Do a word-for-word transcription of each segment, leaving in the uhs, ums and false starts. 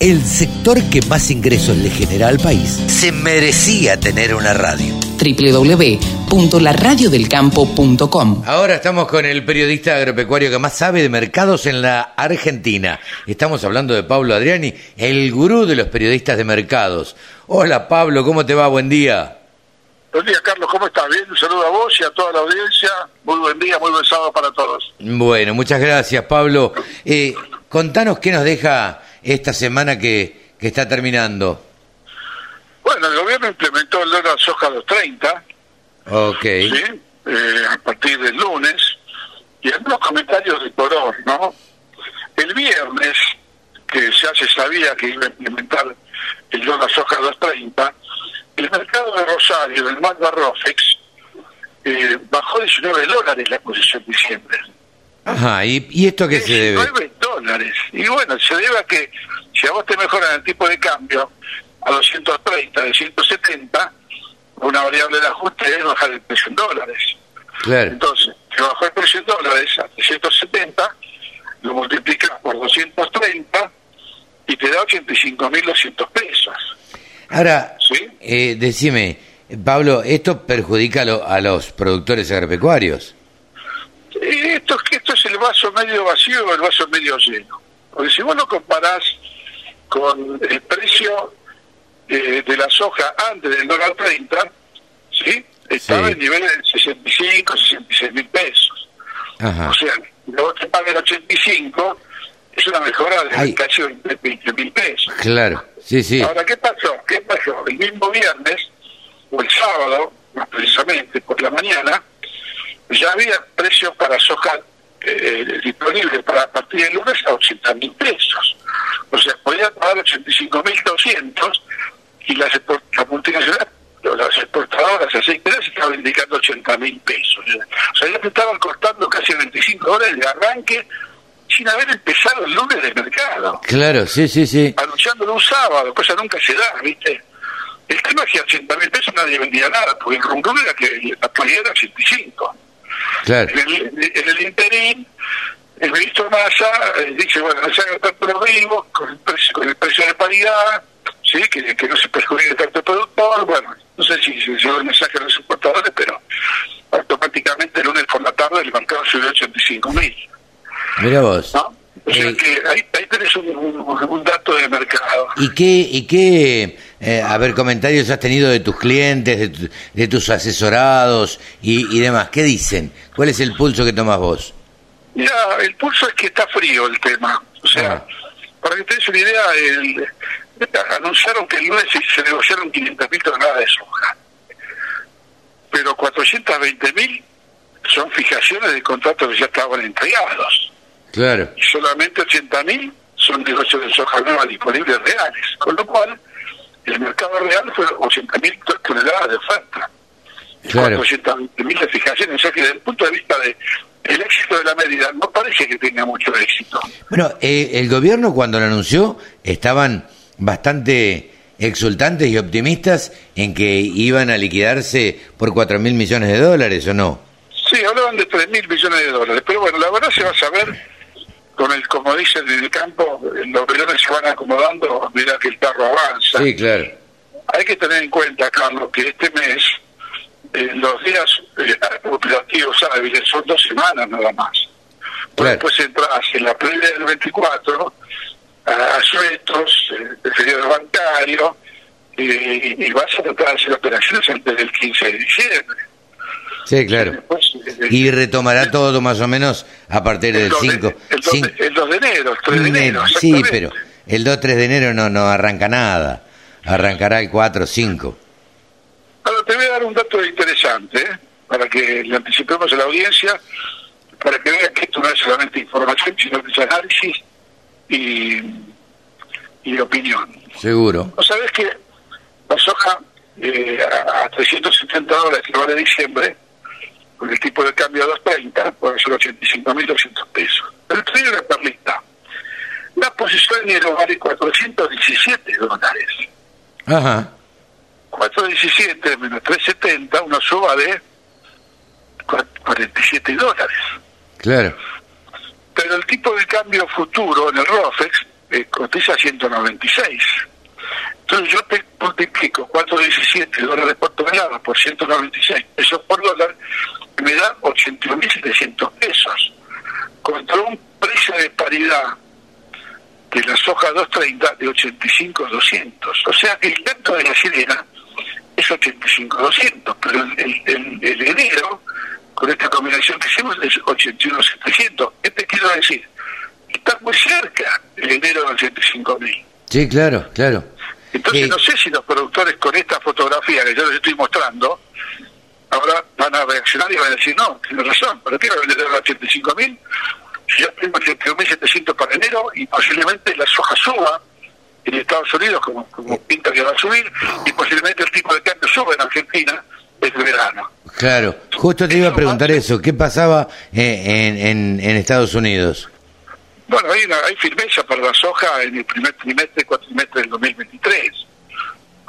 El sector que más ingresos le genera al país se merecía tener una radio. doble u doble u doble u punto la radio del campo punto com. Ahora estamos con el periodista agropecuario que más sabe de mercados en la Argentina. Estamos hablando de Pablo Adriani, el gurú de los periodistas de mercados. Hola Pablo, ¿cómo te va? Buen día. Buen día, Carlos, ¿cómo estás? Bien, un saludo a vos y a toda la audiencia. Muy buen día, muy buen sábado para todos. Bueno, muchas gracias, Pablo. Eh, contanos qué nos deja esta semana que, que está terminando. Bueno, el gobierno implementó el dólar soja a los treinta. Ok. ¿Sí? Eh, a partir del lunes. Y algunos comentarios de color, ¿no? El viernes, que ya se sabía que iba a implementar el dólar soja a los treinta, el mercado de Rosario, del Magda Rofex, eh, bajó diecinueve dólares la posición de diciembre. Ajá, ¿y, y esto qué se debe? diecinueve dólares. Y bueno, se debe a que si a vos te mejoran el tipo de cambio a doscientos treinta, de ciento setenta, una variable de ajuste es bajar el precio en dólares. Claro. Entonces, si bajó el precio en dólares a trescientos setenta, lo multiplicas por doscientos treinta y te da ochenta y cinco mil doscientos pesos. Ahora, ¿sí? eh, decime, Pablo, ¿esto perjudica a, lo, a los productores agropecuarios? Esto, esto es el vaso medio vacío o el vaso medio lleno. Porque si vos lo comparás con el precio eh, de la soja antes del dólar treinta, ¿sí? Estaba sí. en niveles de sesenta y cinco, sesenta y seis mil pesos. Ajá. O sea, luego te pagan ochenta y cinco, es una mejora de casi veinte mil pesos. Claro. Sí, sí. Ahora, ¿qué pasó? ¿Qué pasó? El mismo viernes, o el sábado, más precisamente, por la mañana, ya había precios para soja eh, disponibles para a partir del lunes a ochenta mil pesos. O sea, podían pagar ochenta y cinco mil doscientos y las, export- las multinacionales, las exportadoras, las sectores estaban indicando ochenta mil pesos. O sea, ya te estaban costando casi veinticinco dólares de arranque, sin haber empezado el lunes del mercado. Claro, sí, sí, sí. Anunciándolo un sábado, cosa nunca se da, ¿viste? El tema es que a ochenta mil pesos nadie vendía nada, porque el rumrum era que la paridad era ochenta y cinco. Claro. En el, en el interín, el ministro Massa eh, dice, bueno, no se haga tanto los vivos, con el precio, con el precio de paridad, ¿sí? Que, que no se perjudique tanto el productor. Bueno, no sé si se llevó el mensaje a los exportadores, pero automáticamente el lunes por la tarde el mercado subió ochenta y cinco mil. Mira vos. ¿No? O sea eh, que ahí, ahí tenés un, un, un dato de mercado. ¿Y qué, y qué eh, a ver, comentarios has tenido de tus clientes, de, tu, de tus asesorados y, y demás? ¿Qué dicen? ¿Cuál es el pulso que tomás vos? Mira, el pulso es que está frío el tema. O sea, ah. para que te des una idea, el, anunciaron que el lunes se negociaron quinientas mil toneladas de soja. Pero cuatrocientas veinte mil son fijaciones de contratos que ya estaban entregados. Claro. Y solamente ochenta mil son negocios de soja nueva disponibles reales, con lo cual el mercado real fue ochenta mil toneladas de oferta. Claro. cuatrocientas veinte mil de fijaciones, o sea que desde el punto de vista de el éxito de la medida no parece que tenga mucho éxito. Bueno, eh, el gobierno cuando lo anunció estaban bastante exultantes y optimistas en que iban a liquidarse por cuatro mil millones de dólares, ¿o no? Sí, hablaban de tres mil millones de dólares, pero bueno, la verdad se va a saber con el, como dicen en el campo, los pelones se van acomodando a medida que el carro avanza. Sí, claro. Hay que tener en cuenta, Carlos, que este mes eh, los días eh, operativos hábiles son dos semanas nada más. Claro. Después entras en la previa del veinticuatro, a sueltos, el feriado bancario, eh, y, y vas a tratar de hacer operaciones antes del quince de diciembre. Sí, claro. Después, el, y retomará el, todo más o menos a partir del cinco. De, el dos de enero, el tres de enero. Sí, pero el dos o tres de enero no, no arranca nada. Arrancará el cuatro o cinco. Ahora te voy a dar un dato interesante, ¿eh? Para que le anticipemos a la audiencia, para que vean que esto no es solamente información, sino que es análisis y, y opinión. Seguro. ¿No sabés que la soja eh, a trescientos setenta dólares que vale diciembre, con el tipo de cambio a dos treinta, por ser ochenta y cinco mil doscientos pesos. Pero tiene una perlita. La posición en enero vale cuatrocientos diecisiete dólares. Ajá. cuatrocientos diecisiete menos trescientos setenta, una suba de cuarenta y siete dólares. Claro. Pero el tipo de cambio futuro en el Rofex eh, cotiza ciento noventa y seis. Entonces yo te multiplico cuatro diecisiete dólares por tonelada por ciento noventa y seis pesos por dólar, me da ochenta y uno mil setecientos pesos, contra un precio de paridad de la soja doscientos treinta de ochenta y cinco mil doscientos. O sea que el canto de la sirena es ochenta y cinco mil doscientos, pero el, el, el enero, con esta combinación que hicimos, es ochenta y uno mil setecientos. ¿Qué te quiero decir? Está muy cerca el enero de ochenta y cinco mil. Sí, claro, claro. Entonces eh... no sé si los productores con esta fotografía que yo les estoy mostrando, ahora van a reaccionar y van a decir, no, tiene razón, ¿para qué va a vender a ochenta y cinco mil? Si ya tengo ochenta y un mil setecientos para enero y posiblemente la soja suba en Estados Unidos, como, como pinta que va a subir, y posiblemente el tipo de cambio suba en Argentina este verano. Claro, justo te iba a preguntar eso, ¿qué pasaba en, en, en Estados Unidos? Bueno, hay, una, hay firmeza para la soja en el primer trimestre, cuatrimestre del dos mil veintitrés.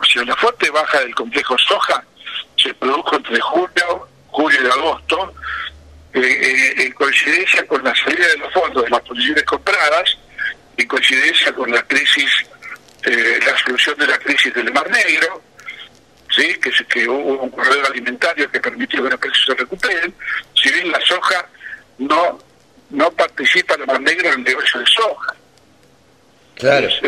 O sea, la fuerte baja del complejo soja se produjo entre julio, julio y agosto, eh, eh, en coincidencia con la salida de los fondos de las posiciones compradas, en coincidencia con la crisis, eh, la solución de la crisis del Mar Negro, ¿sí? que, que hubo un corredor alimentario que permitió que los precios se recuperen. Si bien la soja no no participa en el Mar Negro en el negocio de soja. Claro. Es,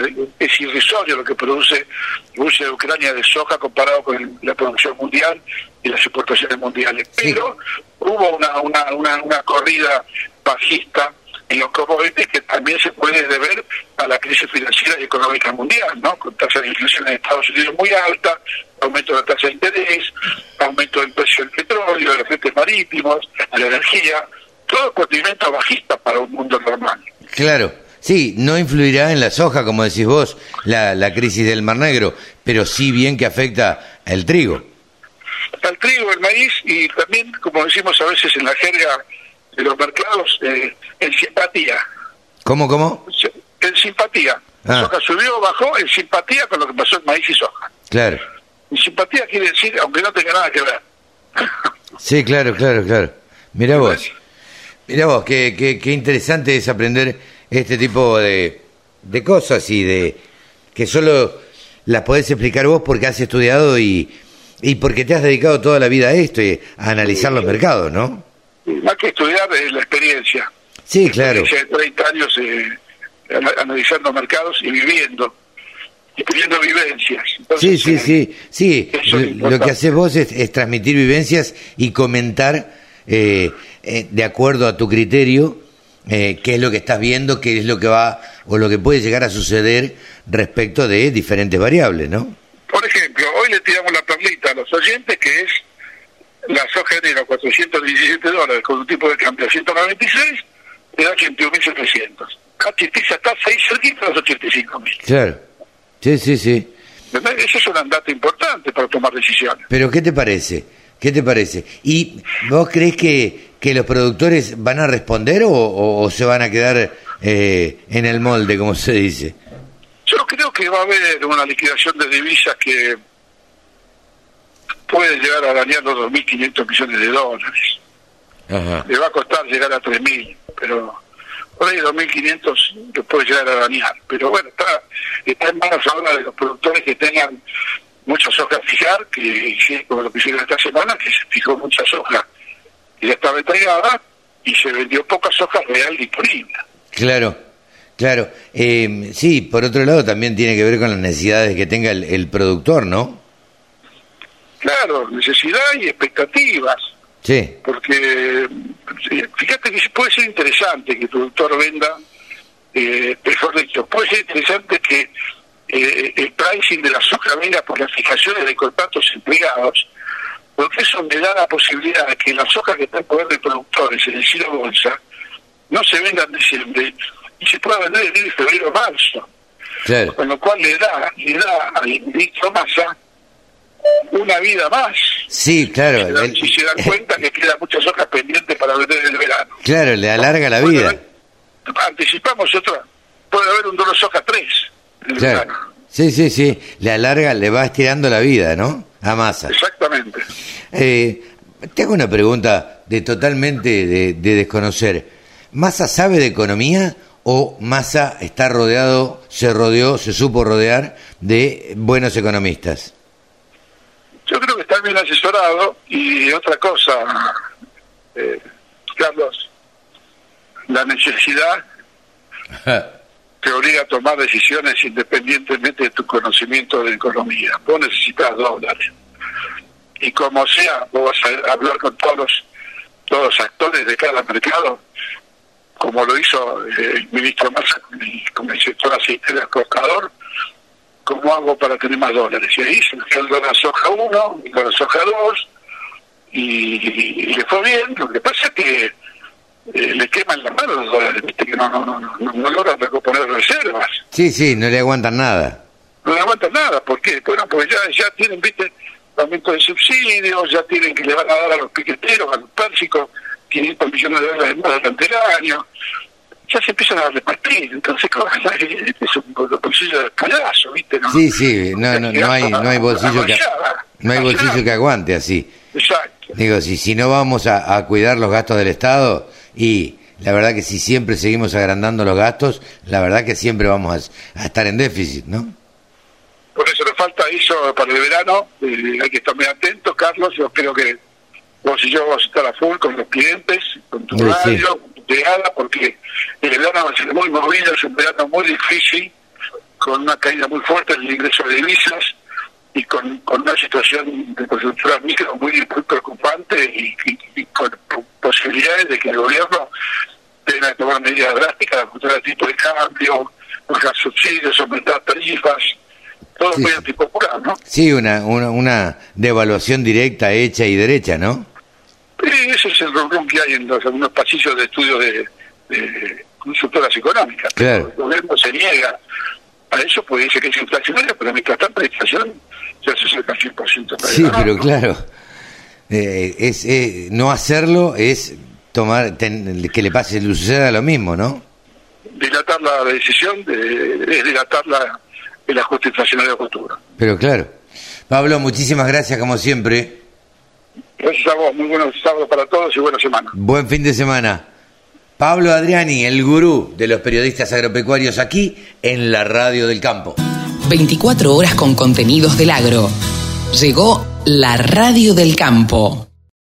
es irrisorio lo que produce Rusia y Ucrania de soja comparado con el, la producción mundial y las exportaciones mundiales. Sí. Pero hubo una, una, una, una corrida bajista en los commodities que también se puede deber a la crisis financiera y económica mundial, ¿no? Con tasa de inflación en Estados Unidos muy alta, aumento de la tasa de interés, aumento del precio del petróleo, de los fletes marítimos, de la energía, todo condimento bajista para un mundo normal. Claro, sí, no influirá en la soja, como decís vos, la, la crisis del Mar Negro, pero sí bien que afecta al trigo. Al trigo, el maíz y también, como decimos a veces en la jerga de los mercados, eh, en simpatía. ¿Cómo, cómo? En simpatía. Ah. Soja subió o bajó en simpatía con lo que pasó en maíz y soja. Claro. En simpatía quiere decir, aunque no tenga nada que ver. Sí, claro, claro, claro. Mirá vos. Ves? Mirá vos, qué, qué, qué interesante es aprender este tipo de, de cosas y de que solo las podés explicar vos porque has estudiado y, y porque te has dedicado toda la vida a esto y a analizar los mercados, ¿no? Más que estudiar es la experiencia. Sí, claro. Experiencia de treinta años eh, analizando mercados y viviendo, y teniendo vivencias. Entonces, sí, sí, sí. sí. Es lo que haces vos es, es transmitir vivencias y comentar. Eh, eh, de acuerdo a tu criterio, eh, qué es lo que estás viendo, qué es lo que va o lo que puede llegar a suceder respecto de diferentes variables, ¿no? Por ejemplo, hoy le tiramos la perlita a los oyentes, que es la soja de enero, cuatrocientos diecisiete dólares, con un tipo de cambio de ciento noventa y seis, te da ochenta y un mil setecientos. Cachetiza está seis cerquita de los ochenta y cinco mil. Claro, sí, sí, sí. Eso es un dato importante para tomar decisiones. Pero, ¿qué te parece? ¿Qué te parece? ¿Y vos crees que, que los productores van a responder o, o, o se van a quedar eh, en el molde, como se dice? Yo creo que va a haber una liquidación de divisas que puede llegar a dañar los dos mil quinientos millones de dólares. Ajá. Le va a costar llegar a tres mil, pero por ahí dos mil quinientos le puede llegar a dañar. Pero bueno, está, está en manos ahora de los productores que tengan mucha soja a fijar, que como lo que hicieron esta semana, que se fijó mucha soja que ya estaba entregada y se vendió poca soja real disponible. Claro, claro. Eh, sí, por otro lado también tiene que ver con las necesidades que tenga el, el productor, ¿no? Claro, necesidad y expectativas. Sí. Porque fíjate que puede ser interesante que el productor venda, eh, mejor dicho, puede ser interesante que Eh, el pricing de la soja venga por las fijaciones de contratos entregados, porque eso me da la posibilidad de que la soja que está en poder de productores en el silo bolsa no se venda en diciembre y se pueda vender en enero, febrero, marzo. Sí. Con lo cual le da le da al ministro Massa una vida más. Sí, claro. Si se, el... si se dan cuenta que queda muchas sojas pendientes para vender en el verano. Claro, le alarga la vida. Bueno, anticipamos otra. Puede haber un dólar soja tres. Claro. Sí, sí, sí. Le alarga, le va estirando la vida, ¿no? A Massa. Exactamente. Eh, te hago una pregunta de totalmente de, de desconocer. ¿Massa sabe de economía o Massa está rodeado, se rodeó, se supo rodear de buenos economistas? Yo creo que está bien asesorado. Y otra cosa, eh, Carlos, la necesidad te obliga a tomar decisiones independientemente de tu conocimiento de economía. Vos necesitas dólares. Y como sea, vos vas a hablar con todos los, todos los actores de cada mercado, como lo hizo el ministro Massa con el sector aceitero exportador. ¿Cómo hago para tener más dólares? Y ahí se metió el dólar soja uno, el dólar soja dos, y, y le fue bien. Lo que pasa es que eh, le queman las manos los dólares, que no, no, no, no, no logran recomponer reservas. Sí, sí, no le aguantan nada. No le aguantan nada, ¿por qué? Bueno, porque ya, ya tienen, viste, aumento de subsidios, ya tienen que le van a dar a los piqueteros, a los pérficos, quinientos millones de dólares más durante el año. Ya se empiezan a repartir, entonces es un bolsillo de calazo, ¿viste? ¿No? Sí, sí, no, no, no, hay, no hay bolsillo que no hay bolsillo que aguante así. Exacto. Digo, si, si no vamos a, a cuidar los gastos del Estado, y la verdad que si siempre seguimos agrandando los gastos, la verdad que siempre vamos a, a estar en déficit, ¿no? Por eso nos falta eso para el verano. Eh, hay que estar muy atentos, Carlos. Yo creo que vos y yo vamos a estar a full con los clientes, con tu sí, radio, sí. con tu pegada, porque el verano va a ser muy movido, es un verano muy difícil, con una caída muy fuerte en el ingreso de divisas y con, con una situación de coyuntura micro muy, muy preocupante, y, y, y con posibilidades de que el gobierno tenga que tomar medidas drásticas, ajustar el tipo de cambio, bajar subsidios, aumentar tarifas, todo sí. muy antipopular, ¿no? Sí, una, una, una devaluación directa, hecha y derecha, ¿no? Sí, ese es el rum que hay en los, algunos pasillos de estudio de... de consultoras económicas. Claro. El gobierno se niega a eso porque dice que es inflacionario, pero mientras tanta inflación ya se acerca al cien por ciento. Sí, ganar, pero ¿no? Claro, eh, es eh, no hacerlo es tomar ten, que le pase, le suceda lo mismo, ¿no? Dilatar la decisión de, es dilatar la, el ajuste inflacionario futuro. Pero claro. Pablo, muchísimas gracias como siempre. Gracias a vos, muy buenos sábados para todos y buena semana. Buen fin de semana. Pablo Adriani, el gurú de los periodistas agropecuarios, aquí en la Radio del Campo. veinticuatro horas con contenidos del agro. Llegó la Radio del Campo.